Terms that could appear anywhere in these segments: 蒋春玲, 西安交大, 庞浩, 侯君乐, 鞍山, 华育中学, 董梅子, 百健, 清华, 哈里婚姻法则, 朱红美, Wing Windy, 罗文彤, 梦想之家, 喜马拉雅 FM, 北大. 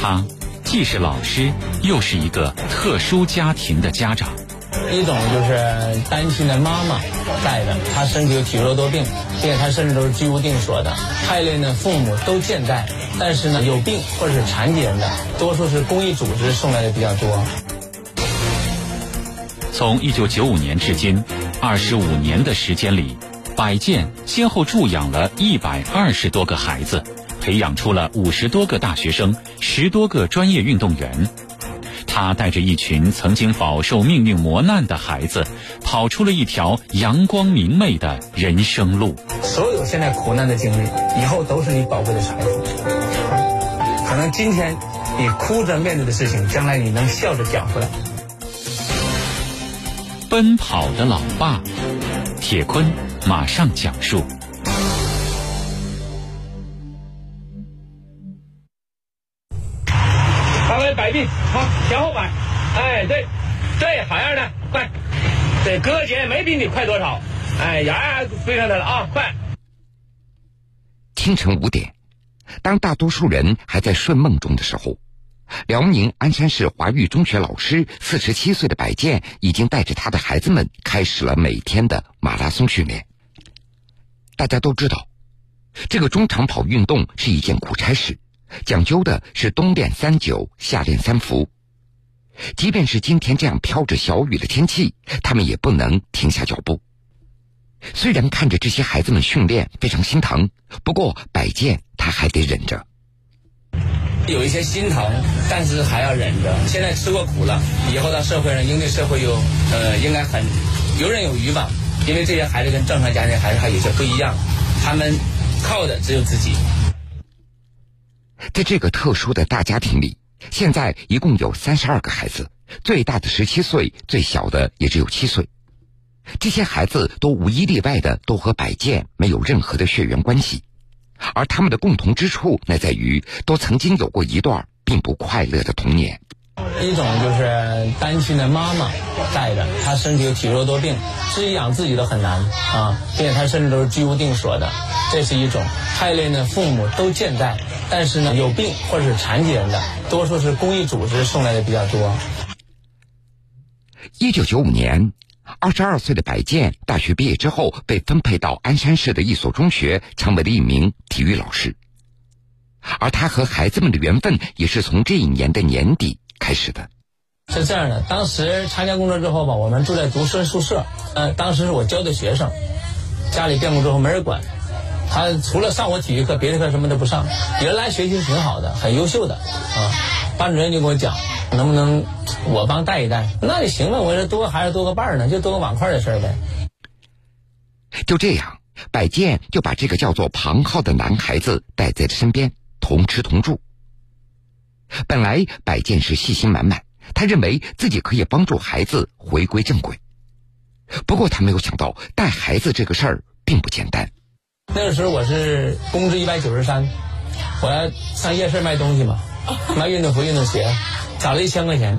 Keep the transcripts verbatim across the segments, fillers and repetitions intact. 他既是老师，又是一个特殊家庭的家长。一种就是单亲的妈妈带的，她身体有体弱多病，并且她甚至都是居无定所的。还有一类呢，父母都健在，但是呢有病或者是残疾人的，多数是公益组织送来的比较多。从一九九五年至今，二十五年的时间里，百健先后助养了一百二十多个孩子，培养出了五十多个大学生，十多个专业运动员。他带着一群曾经饱受命运磨难的孩子，跑出了一条阳光明媚的人生路。所有现在苦难的经历，以后都是你宝贵的财富。可能今天你哭着面对的事情，将来你能笑着讲出来。奔跑的老爸，铁坤马上讲述。摆臂，好，前后摆，哎，对，对，好样的，快！对，哥姐没比你快多少，哎，牙牙追上他了啊，快！清晨五点，当大多数人还在睡梦中的时候，辽宁鞍山市华育中学老师四十七岁的百健已经带着他的孩子们开始了每天的马拉松训练。大家都知道，这个中长跑运动是一件苦差事。讲究的是冬练三九，夏练三伏。即便是今天这样飘着小雨的天气，他们也不能停下脚步。虽然看着这些孩子们训练非常心疼，不过百健他还得忍着。有一些心疼，但是还要忍着。现在吃过苦了，以后到社会上应对社会有呃应该很游刃有余吧。因为这些孩子跟正常家庭孩子还有些不一样，他们靠的只有自己。在这个特殊的大家庭里，现在一共有三十二个孩子，最大的十七岁，最小的也只有七岁。这些孩子都无一例外的都和百健没有任何的血缘关系，而他们的共同之处乃在于都曾经有过一段并不快乐的童年。一种就是单亲的妈妈带着，她身体有体弱多病，自己养自己都很难啊，并且她甚至都是居无定所的，这是一种。还有一类呢，父母都健在，但是呢有病或者是残疾人的，多数是公益组织送来的比较多。一九九五年，二十二岁的百健大学毕业之后，被分配到鞍山市的一所中学，成为了一名体育老师。而他和孩子们的缘分也是从这一年的年底开始的。是这样的，当时参加工作之后吧，我们住在独生宿舍，呃，当时是我教的学生，家里变故之后没人管，他除了上我体育课，别的课什么都不上。原来学习挺好的，很优秀的啊，班主任就跟我讲，能不能我帮带一带？那就行了，我这多还是多个伴儿呢，就多个碗筷的事儿呗。就这样，百健就把这个叫做庞浩的男孩子带在身边，同吃同住。本来百健是信心满满，他认为自己可以帮助孩子回归正轨。不过他没有想到，带孩子这个事儿并不简单。那个时候我是工资一百九十三，我要上夜市卖东西嘛，卖运动服、运动鞋，攒了一千块钱。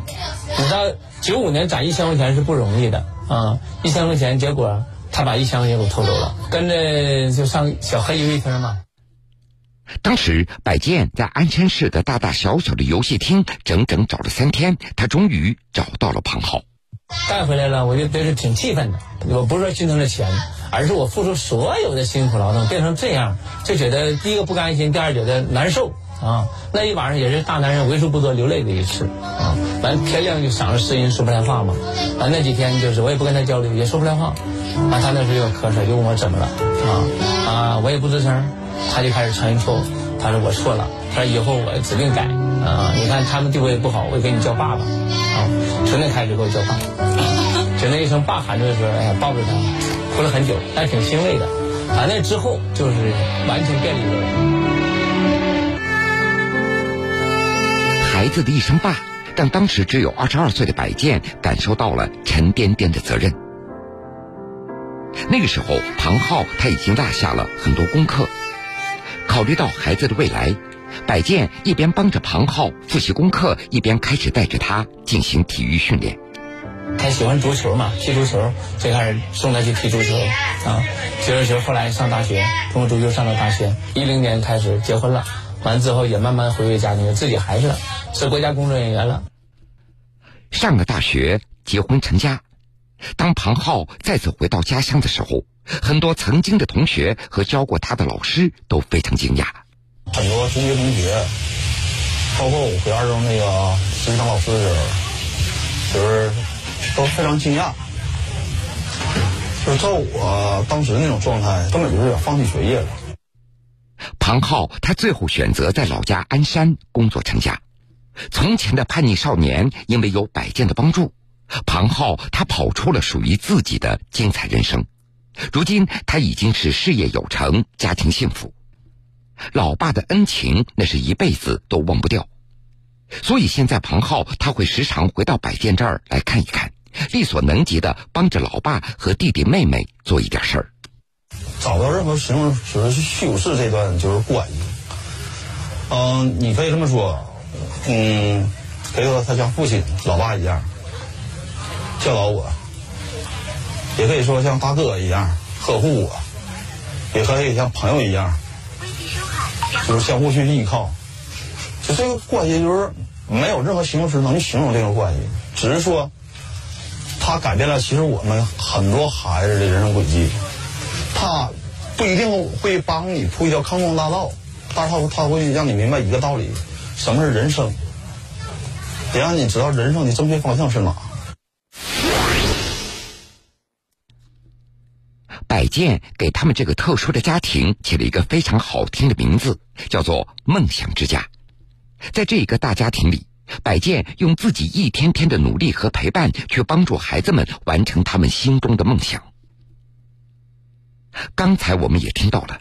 你知道九五年攒一千块钱是不容易的啊，一千块钱，结果他把一千块钱给我偷走了，跟着就上小黑游戏厅嘛。当时百健在鞍山市的大大小小的游戏厅整整找了三天，他终于找到了庞浩，带回来了。我就对这挺气愤的，我不是说心疼的钱，而是我付出所有的辛苦劳动变成这样，就觉得第一个不甘心，第二觉得难受啊。那一晚上也是大男人为数不多流泪的一次啊。完天亮就想着声音说不来话嘛，完那几天就是我也不跟他交流，也说不来话。完他那时候又咳嗽，又问我怎么了啊啊，我也不吱声。他就开始承认错误，他说我错了，他说以后我指定改啊、呃！你看他们对我也不好，我也跟你叫爸爸啊！从那开始给我叫爸，就那一声爸喊着的时候，哎呀，抱着他哭了很久，但挺欣慰的。啊，那之后就是完全变了一个人。孩子的一声爸，让当时只有二十二岁的百健感受到了沉甸甸的责任。那个时候，庞浩他已经落下了很多功课。考虑到孩子的未来，百健一边帮着庞浩复习功课，一边开始带着他进行体育训练。他喜欢足球嘛，踢足球，最开始送他去踢足球啊，踢足球。后来上大学，通过足球上到大学，一零年开始结婚了，完之后也慢慢回归家庭，自己还是是国家工作人员了。上个大学，结婚成家。当庞浩再次回到家乡的时候，很多曾经的同学和教过他的老师都非常惊讶。很多中学同学，包括我回二中那个实习当老师的时候，就是都非常惊讶。就是照我当时那种状态，根本就是放弃学业了。庞浩他最后选择在老家鞍山工作成家。从前的叛逆少年，因为有摆件的帮助，庞浩他跑出了属于自己的精彩人生。如今他已经是事业有成，家庭幸福。老爸的恩情那是一辈子都忘不掉，所以现在庞浩他会时常回到摆件这儿来看一看，力所能及的帮着老爸和弟弟妹妹做一点事儿。找到任何使用就是叙述事这段就是不满意。嗯、呃，你可以这么说，嗯，可以说他像父亲老爸一样教导我，也可以说像大哥一样呵护我，也可以像朋友一样，就是相互去依靠。就这个关系就是没有任何形容词能形容这个关系，只是说他改变了其实我们很多孩子的人生轨迹。他不一定会帮你铺一条康庄大道，但是他他会让你明白一个道理，什么是人生，得让你知道人生的正确方向是哪。摆件给他们这个特殊的家庭起了一个非常好听的名字，叫做梦想之家。在这一个大家庭里，摆件用自己一天天的努力和陪伴去帮助孩子们完成他们心中的梦想。刚才我们也听到了，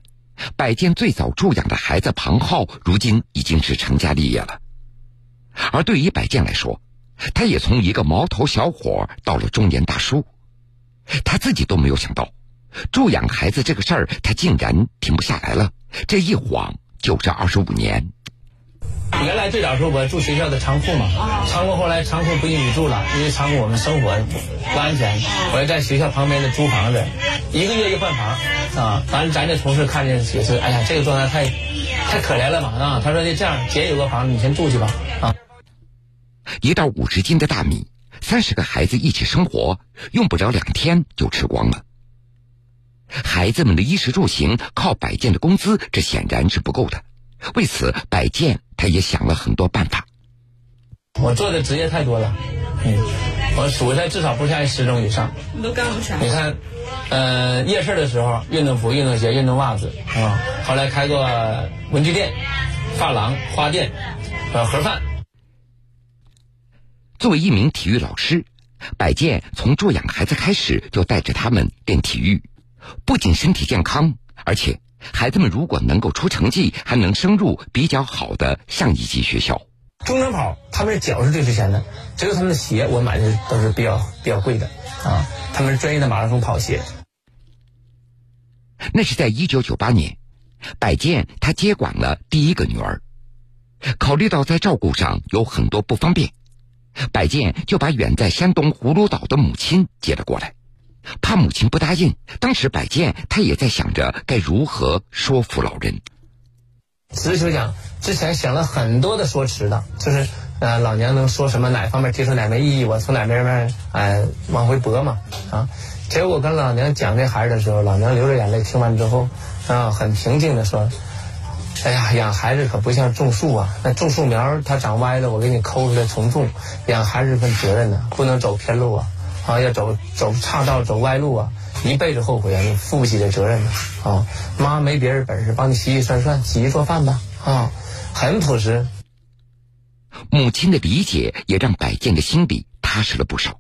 摆件最早助养的孩子庞浩如今已经是成家立业了。而对于摆件来说，他也从一个毛头小伙到了中年大叔。他自己都没有想到，助养孩子这个事儿他竟然停不下来了，这一晃就是二十五年。原来最早时候我住学校的仓库嘛，仓库后来仓库不允许住了，因为仓库我们生活不安全，我就在学校旁边的租房子，一个月一换房啊。咱咱这同事看见也是，哎呀，这个状态太太可怜了嘛啊！他说这样，姐有个房子，你先住去吧啊。一袋五十斤的大米，三十个孩子一起生活，用不了两天就吃光了。孩子们的衣食住行靠摆件的工资，这显然是不够的。为此，摆件他也想了很多办法。我做的职业太多了，嗯，我数下至少不下十种以上。你都干不全。你看，呃，夜市的时候，运动服、运动鞋、运动袜子啊、嗯。后来开过文具店、发廊、花店、呃盒饭。作为一名体育老师，摆件从助养孩子开始就带着他们练体育，不仅身体健康，而且孩子们如果能够出成绩，还能升入比较好的上一级学校。中长跑他们的脚是最值钱的，只有他们的鞋我买的都是比较比较贵的啊，他们是专业的马拉松跑鞋。那是在一九九八年，摆件他接管了第一个女儿，考虑到在照顾上有很多不方便，摆件就把远在山东葫芦岛的母亲接了过来。怕母亲不答应，当时摆件他也在想着该如何说服老人。实事求是讲，之前想了很多的说辞的，就是呃老娘能说什么，哪方面接受哪没意义，我从哪边面哎、呃、往回驳嘛啊。结果我跟老娘讲这孩子的时候，老娘流着眼泪听完之后啊，很平静的说：“哎呀，养孩子可不像种树啊，那种树苗它长歪了，我给你抠出来重种。养孩子这份责任呢、啊，不能走偏路啊。”啊，要走走岔道，走歪路啊，一辈子后悔啊！你负不起这责任呢啊！妈没别人本事，帮你洗洗涮涮，洗衣做饭吧啊！很朴实。母亲的理解也让摆件的心里踏实了不少。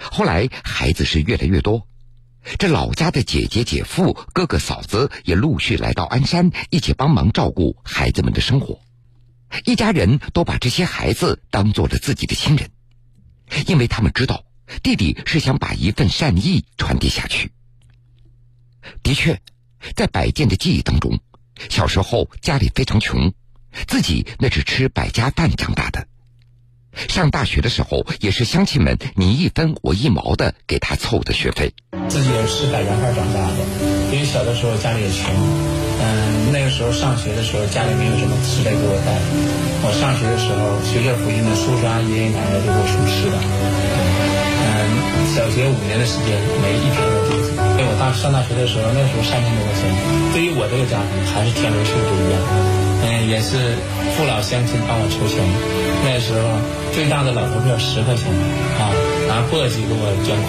后来孩子是越来越多，这老家的姐姐、姐夫、哥哥、嫂子也陆续来到鞍山，一起帮忙照顾孩子们的生活。一家人都把这些孩子当做了自己的亲人，因为他们知道，弟弟是想把一份善意传递下去。的确，在摆件的记忆当中，小时候家里非常穷，自己那是吃百家饭长大的。上大学的时候也是乡亲们你一分我一毛的给他凑的学费。自己也是在原块长大的，因为小的时候家里也穷，嗯，那个时候上学的时候家里没有什么吃的给我带，我上学的时候学校附近的叔叔阿姨爷爷奶奶给我出吃的。小学五年的时间没一天饿肚子，因为我当时上大学的时候，那时候三千多块钱，对于我这个家庭还是天伦之不一样。嗯，也是父老乡亲帮我筹钱，那时候最大的老头票十块钱啊，拿簸箕给我捐款，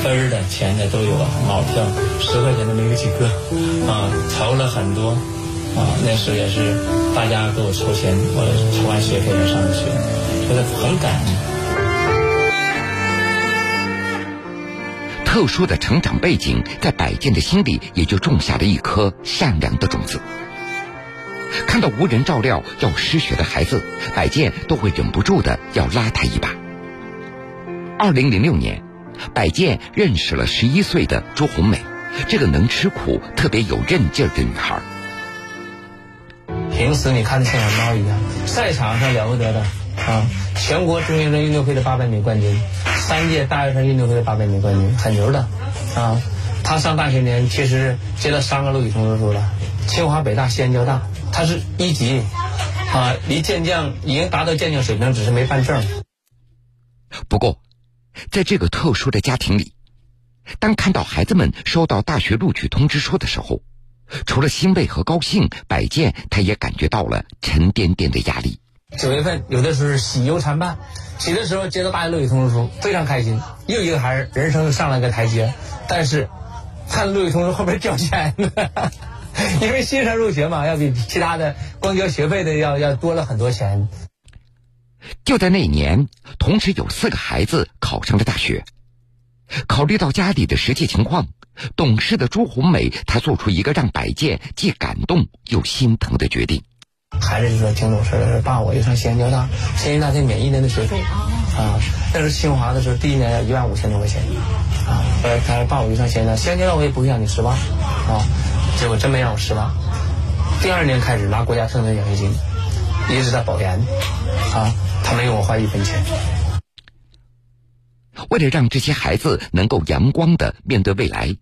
分的钱的都有啊，毛票十块钱的没有几个啊，筹了很多啊。那时候也是大家给我筹钱，我筹完学费来上学，觉得很感恩。特殊的成长背景在百健的心里也就种下了一颗善良的种子。看到无人照料要失学的孩子，百健都会忍不住的要拉他一把。二零零六年，百健认识了十一岁的朱红美，这个能吃苦特别有韧劲儿的女孩。平时你看得像我猫一样，赛场上了不得的啊！全国中学生运动会的八百米冠军，三届大学生运动会的八百米冠军，很牛的啊！他上大学年其实接到三个录取通知书了，清华、北大、西安、交大，他是一级啊，离健将已经达到健将水平，只是没办证。不过在这个特殊的家庭里，当看到孩子们收到大学录取通知书的时候，除了欣慰和高兴，百健他也感觉到了沉甸甸的压力。九月份有的时候是喜忧参半，喜的时候接到大学录取通知书非常开心，又一个孩子人生又上了个台阶，但是看录取通知后边掉钱了，因为新生入学嘛，要比其他的光交学费的要要多了很多钱。就在那年，同时有四个孩子考上了大学。考虑到家里的实际情况，懂事的朱红美她做出一个让百健既感动又心疼的决定。孩子就说挺懂事的，说爸，我又上西安交大，西安交大得免一年的学费啊。那时候清华的时候，第一年要一万五千多块钱啊。呃，他说爸，我又上西安交大，西安交大我也不会让你失望啊。结果真没让我失望。第二年开始拿国家特准奖学金，一直在保研啊，他没给我花一分钱。为了让这些孩子能够阳光的面对未来，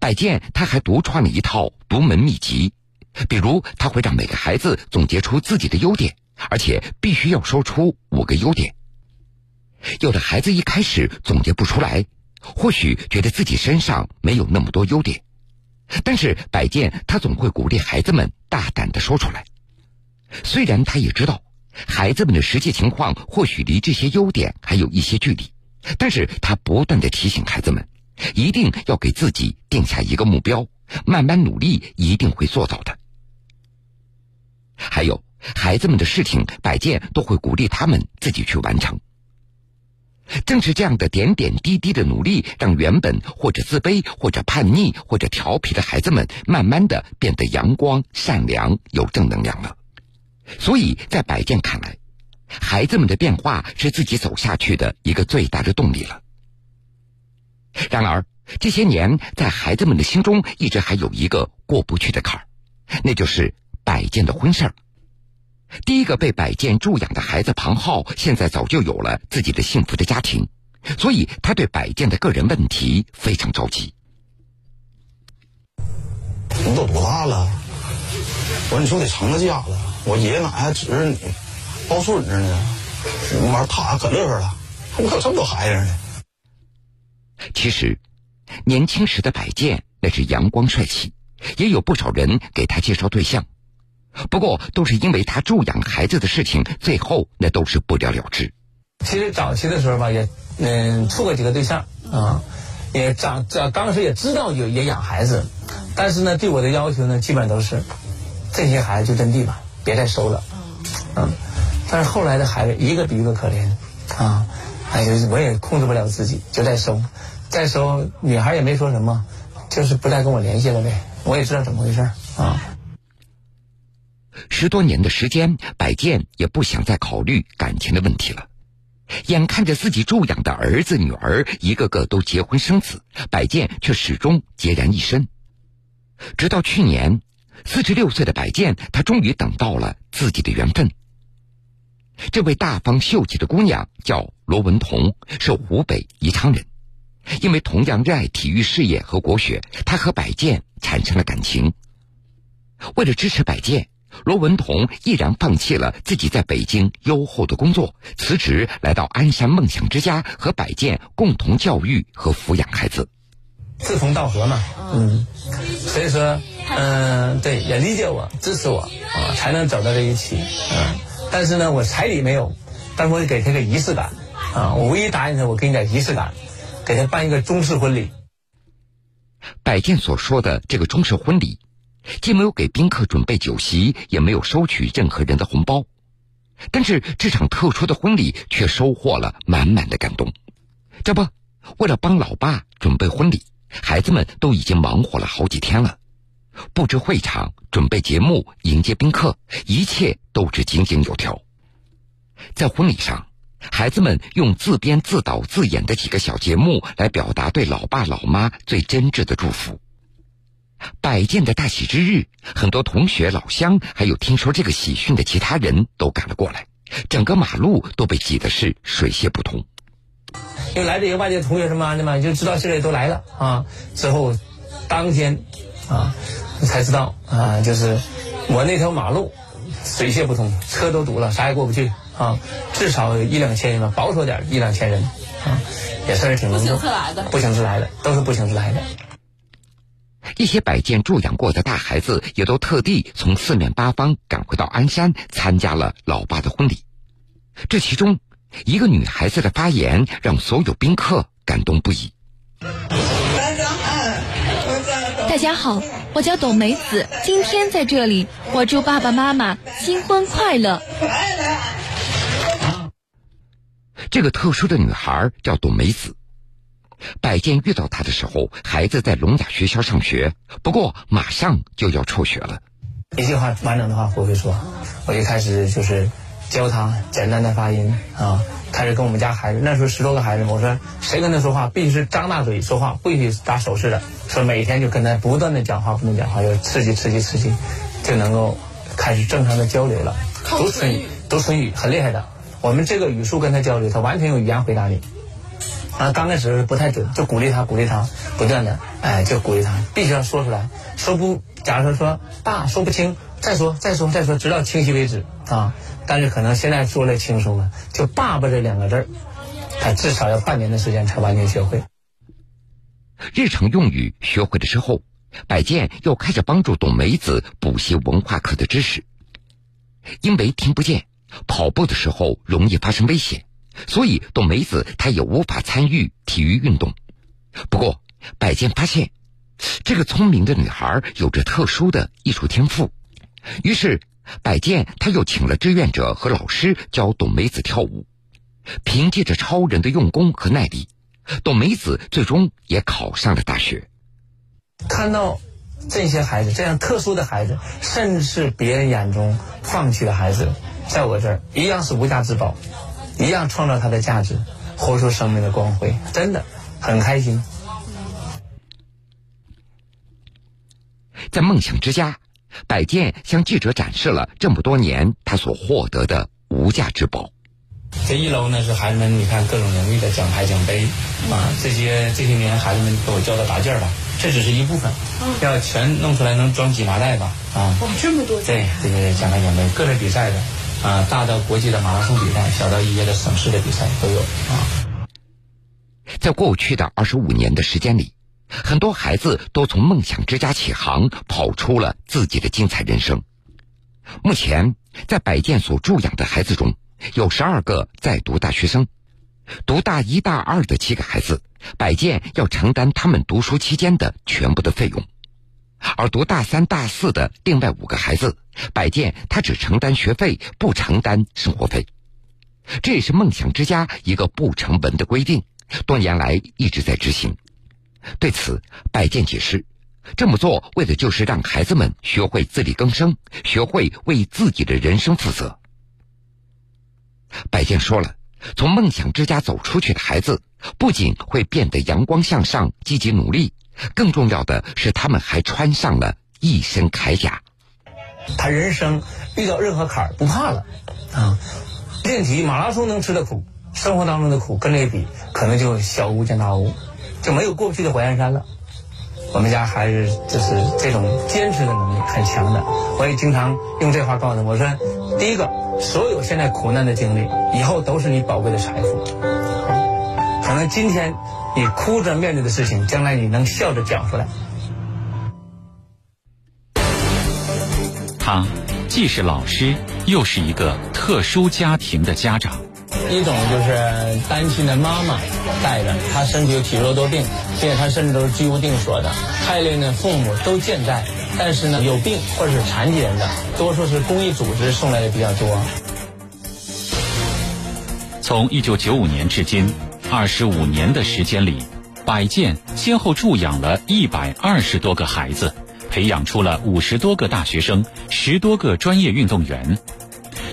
百健他还独创了一套独门秘籍。比如他会让每个孩子总结出自己的优点，而且必须要说出五个优点。有的孩子一开始总结不出来，或许觉得自己身上没有那么多优点，但是百健他总会鼓励孩子们大胆地说出来。虽然他也知道孩子们的实际情况或许离这些优点还有一些距离，但是他不断地提醒孩子们一定要给自己定下一个目标，慢慢努力一定会做到的。还有孩子们的事情，百健都会鼓励他们自己去完成。正是这样的点点滴滴的努力，让原本或者自卑或者叛逆或者调皮的孩子们慢慢的变得阳光善良有正能量了。所以在百健看来，孩子们的变化是自己走下去的一个最大的动力了。然而这些年在孩子们的心中一直还有一个过不去的坎儿，那就是百健的婚事儿。第一个被百健助养的孩子庞浩现在早就有了自己的幸福的家庭，所以他对百健的个人问题非常着急。你都多大了，我说你说得成个家了，我爷爷奶奶指着你抱孙子呢，我玩他可乐了，我有这么多孩子呢。其实年轻时的百健那是阳光帅气，也有不少人给他介绍对象，不过都是因为他助养孩子的事情，最后那都是不了了之。其实早期的时候吧，也嗯处过几个对象啊，也长这当时也知道有也养孩子，但是呢对我的要求呢基本上都是这些孩子就认地吧，别再收了，嗯。但是后来的孩子一个比一个可怜啊，哎，我也控制不了自己，就再收。再说女孩也没说什么，就是不再跟我联系了呗，我也知道怎么回事啊。十多年的时间，百健也不想再考虑感情的问题了。眼看着自己助养的儿子女儿一个个都结婚生子，百健却始终孑然一身。直到去年，四十六岁的百健他终于等到了自己的缘分。这位大方秀气的姑娘叫罗文彤，是湖北宜昌人。因为同样热爱体育事业和国学，她和摆件产生了感情。为了支持摆件，罗文彤毅然放弃了自己在北京优厚的工作，辞职来到鞍山梦想之家，和摆件共同教育和抚养孩子。志同道合嘛，嗯，所以说，嗯、呃，对，也理解我，支持我，啊，才能走到这一起，嗯。但是呢，我彩礼没有，但是我给他个仪式感，啊，我唯一答应他，我给你点仪式感，给他办一个中式婚礼。摆件所说的这个中式婚礼，既没有给宾客准备酒席，也没有收取任何人的红包，但是这场特殊的婚礼却收获了满满的感动。这不，为了帮老爸准备婚礼，孩子们都已经忙活了好几天了，布置会场，准备节目，迎接宾客，一切都是井井有条。在婚礼上，孩子们用自编自导自演的几个小节目来表达对老爸老妈最真挚的祝福。摆件的大喜之日，很多同学老乡还有听说这个喜讯的其他人都赶了过来，整个马路都被挤得是水泄不通。因为来这些外地同学什么的嘛，你就知道这些都来了啊。之后当天啊才知道啊，就是我那条马路水泄不通，车都堵了，啥也过不去啊。至少有一两千人吧，保守点一两千人啊，也算是挺不请自来的，不请自来的都是不请自来的。一些摆件助养过的大孩子也都特地从四面八方赶回到鞍山，参加了老爸的婚礼。这其中，一个女孩子的发言让所有宾客感动不已。大家好，我叫董梅子，今天在这里，我祝爸爸妈妈新婚快乐。这个特殊的女孩叫董梅子。摆件遇到她的时候，孩子在聋哑学校上学，不过马上就要辍学了。一句话完整的话我会说，我一开始就是教他简单的发音啊，开始跟我们家孩子，那时候十多个孩子，我说谁跟他说话必须是张大嘴说话，不许打手势的，说每天就跟他不断的讲话，不断讲话，就刺激刺激刺激，就能够开始正常的交流了。读唇语，读唇语很厉害的，我们这个语速跟他交流，他完全用语言回答你。啊，刚开始不太准，就鼓励他，鼓励他，不断的，哎，就鼓励他，必须要说出来，说不，假如说说爸说不清，再说再说再说，直到清晰为止啊。但是可能现在说来轻松了，就爸爸这两个字儿，他至少要半年的时间才完全学会。日常用语学会了之后，摆件又开始帮助董梅子补习文化课的知识。因为听不见，跑步的时候容易发生危险，所以董梅子她也无法参与体育运动。不过摆件发现，这个聪明的女孩有着特殊的艺术天赋，于是摆件他又请了志愿者和老师教董梅子跳舞。凭借着超人的用功和耐力，董梅子最终也考上了大学。看到这些孩子，这样特殊的孩子，甚至是别人眼中放弃的孩子，在我这儿一样是无价之宝，一样创造他的价值，活出生命的光辉，真的很开心。在梦想之家，摆件向记者展示了这么多年他所获得的无价之宝。这一楼呢是孩子们，你看各种荣誉的奖牌奖杯啊，这些这些年孩子们给我教的答卷吧，这只是一部分，要全弄出来能装几麻袋吧啊！哇，这么多！对，这些奖牌奖杯，各类比赛的啊，大到国际的马拉松比赛，小到一些的省市的比赛都有啊。在过去的二十五年的时间里，很多孩子都从梦想之家起航，跑出了自己的精彩人生。目前在摆件所助养的孩子中，有十二个在读大学生，读大一大二的七个孩子，摆件要承担他们读书期间的全部的费用，而读大三大四的另外五个孩子，摆件他只承担学费，不承担生活费。这也是梦想之家一个不成文的规定，多年来一直在执行。对此，摆件解释，这么做为的就是让孩子们学会自力更生，学会为自己的人生负责。摆件说了，从梦想之家走出去的孩子，不仅会变得阳光向上、积极努力，更重要的是他们还穿上了一身铠甲。他人生遇到任何坎儿不怕了啊！练级马拉松能吃的苦，生活当中的苦跟这比，可能就小巫见大巫，就没有过不去的火焰山了。我们家还是就是这种坚持的能力很强的。我也经常用这话告诉他，我说第一个，所有现在苦难的经历，以后都是你宝贵的财富。可能今天你哭着面对的事情，将来你能笑着讲出来。他既是老师，又是一个特殊家庭的家长。一种就是单亲的妈妈带着，她身体有体弱多病，并且她甚至都是居无定所的。还有一类呢，父母都健在，但是呢有病或者是残疾人的，多数是公益组织送来的比较多。从一九九五年至今，二十五年的时间里，百健先后助养了一百二十多个孩子，培养出了五十多个大学生，十多个专业运动员。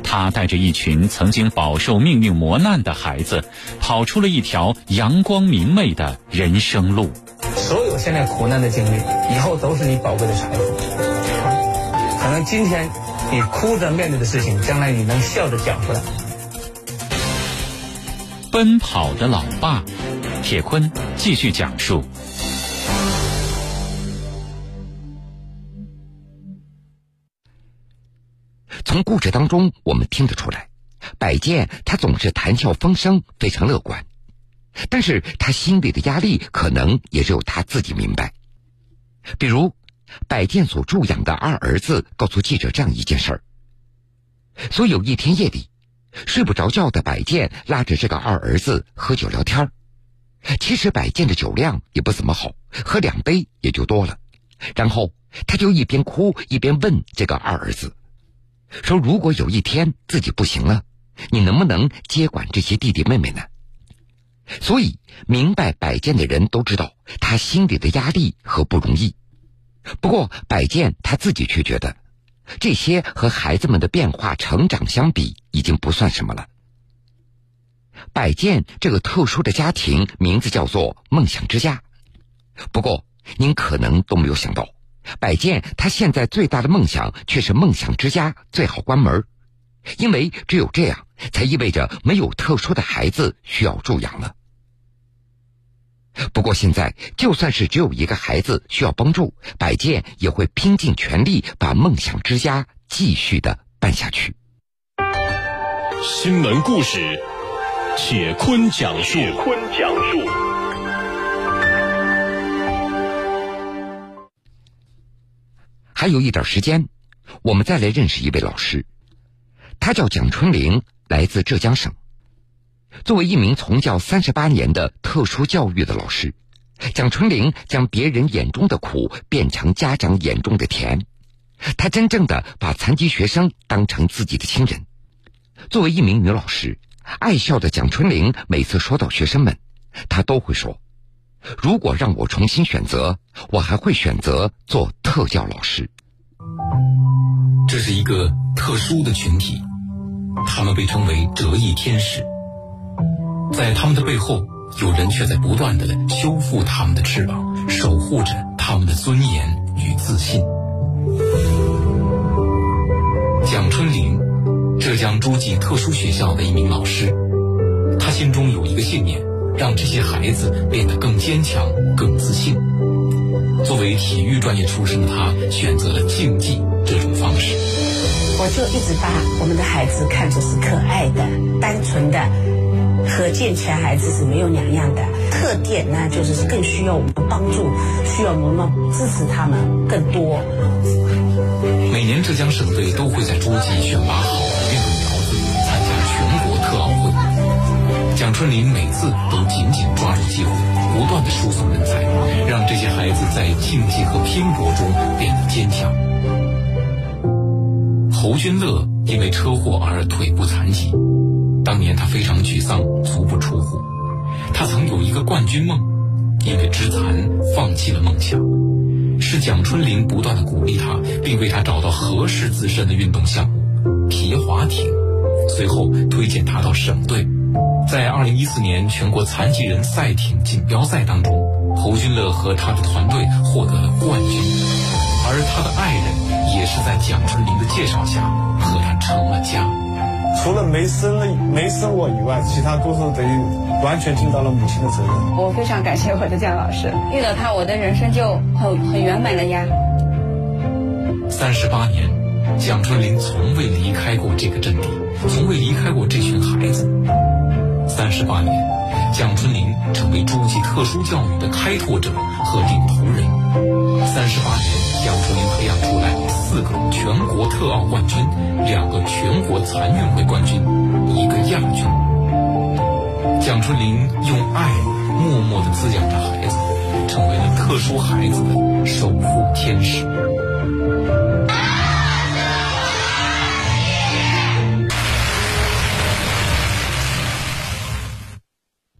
他带着一群曾经饱受命运磨难的孩子，跑出了一条阳光明媚的人生路。所有现在苦难的经历，以后都是你宝贵的财富。可能今天你哭着面对的事情，将来你能笑着讲出来。奔跑的老爸，铁坤继续讲述。从故事当中我们听得出来，百健他总是谈笑风生，非常乐观，但是他心里的压力可能也只有他自己明白。比如百健所助养的二儿子告诉记者这样一件事儿，所以有一天夜里睡不着觉的百健拉着这个二儿子喝酒聊天。其实百健的酒量也不怎么好，喝两杯也就多了，然后他就一边哭一边问这个二儿子说，如果有一天自己不行了，你能不能接管这些弟弟妹妹呢？所以明白百健的人都知道他心里的压力和不容易。不过百健他自己却觉得这些和孩子们的变化成长相比已经不算什么了。百健这个特殊的家庭名字叫做梦想之家，不过您可能都没有想到，百健他现在最大的梦想却是梦想之家最好关门，因为只有这样才意味着没有特殊的孩子需要助养了。不过现在就算是只有一个孩子需要帮助，百健也会拼尽全力把梦想之家继续的办下去。新闻故事，铁坤讲述。铁坤讲述。还有一点时间，我们再来认识一位老师，他叫蒋春玲，来自浙江省。作为一名从教三十八年的特殊教育的老师，蒋春玲将别人眼中的苦变成家长眼中的甜，他真正的把残疾学生当成自己的亲人。作为一名女老师，爱笑的蒋春玲每次说到学生们，她都会说，如果让我重新选择，我还会选择做特教老师。这是一个特殊的群体，他们被称为折翼天使。在他们的背后，有人却在不断地修复他们的翅膀，守护着他们的尊严与自信。蒋春玲，浙江诸暨特殊学校的一名老师，她心中有一个信念，让这些孩子变得更坚强更自信。作为体育专业出身的他，选择了竞技这种方式。我就一直把我们的孩子看作是可爱的、单纯的，和健全孩子是没有两样的。特点呢，就是更需要我们帮助，需要我们支持他们更多。每年浙江省队都会在诸暨选拔好的运动苗子参加全国特奥会，蒋春玲每次都紧紧抓住机会，不断地输送人才，让这些孩子在竞技和拼搏中变得坚强。侯君乐因为车祸而腿部残疾，当年他非常沮丧，足不出户。他曾有一个冠军梦，因为肢残放弃了梦想，是蒋春玲不断地鼓励他，并为他找到合适自身的运动项目皮划艇，随后推荐他到省队。在二零一四年全国残疾人赛艇锦标赛当中，侯君乐和他的团队获得了冠军，而他的爱人也是在蒋春玲的介绍下和他成了家。除了没生了没生我以外，其他都是等于完全尽到了母亲的责任。我非常感谢我的姜老师，遇到他，我的人生就很很圆满了呀。三十八年，蒋春林从未离开过这个阵地，从未离开过这群孩子。三十八年，蒋春林成为诸暨特殊教育的开拓者和领头人。三十八年。蒋春林培养出来四个全国特奥冠军，两个全国残运会冠军，一个亚军。蒋春林用爱默默地滋养着孩子，成为了特殊孩子的守护天使。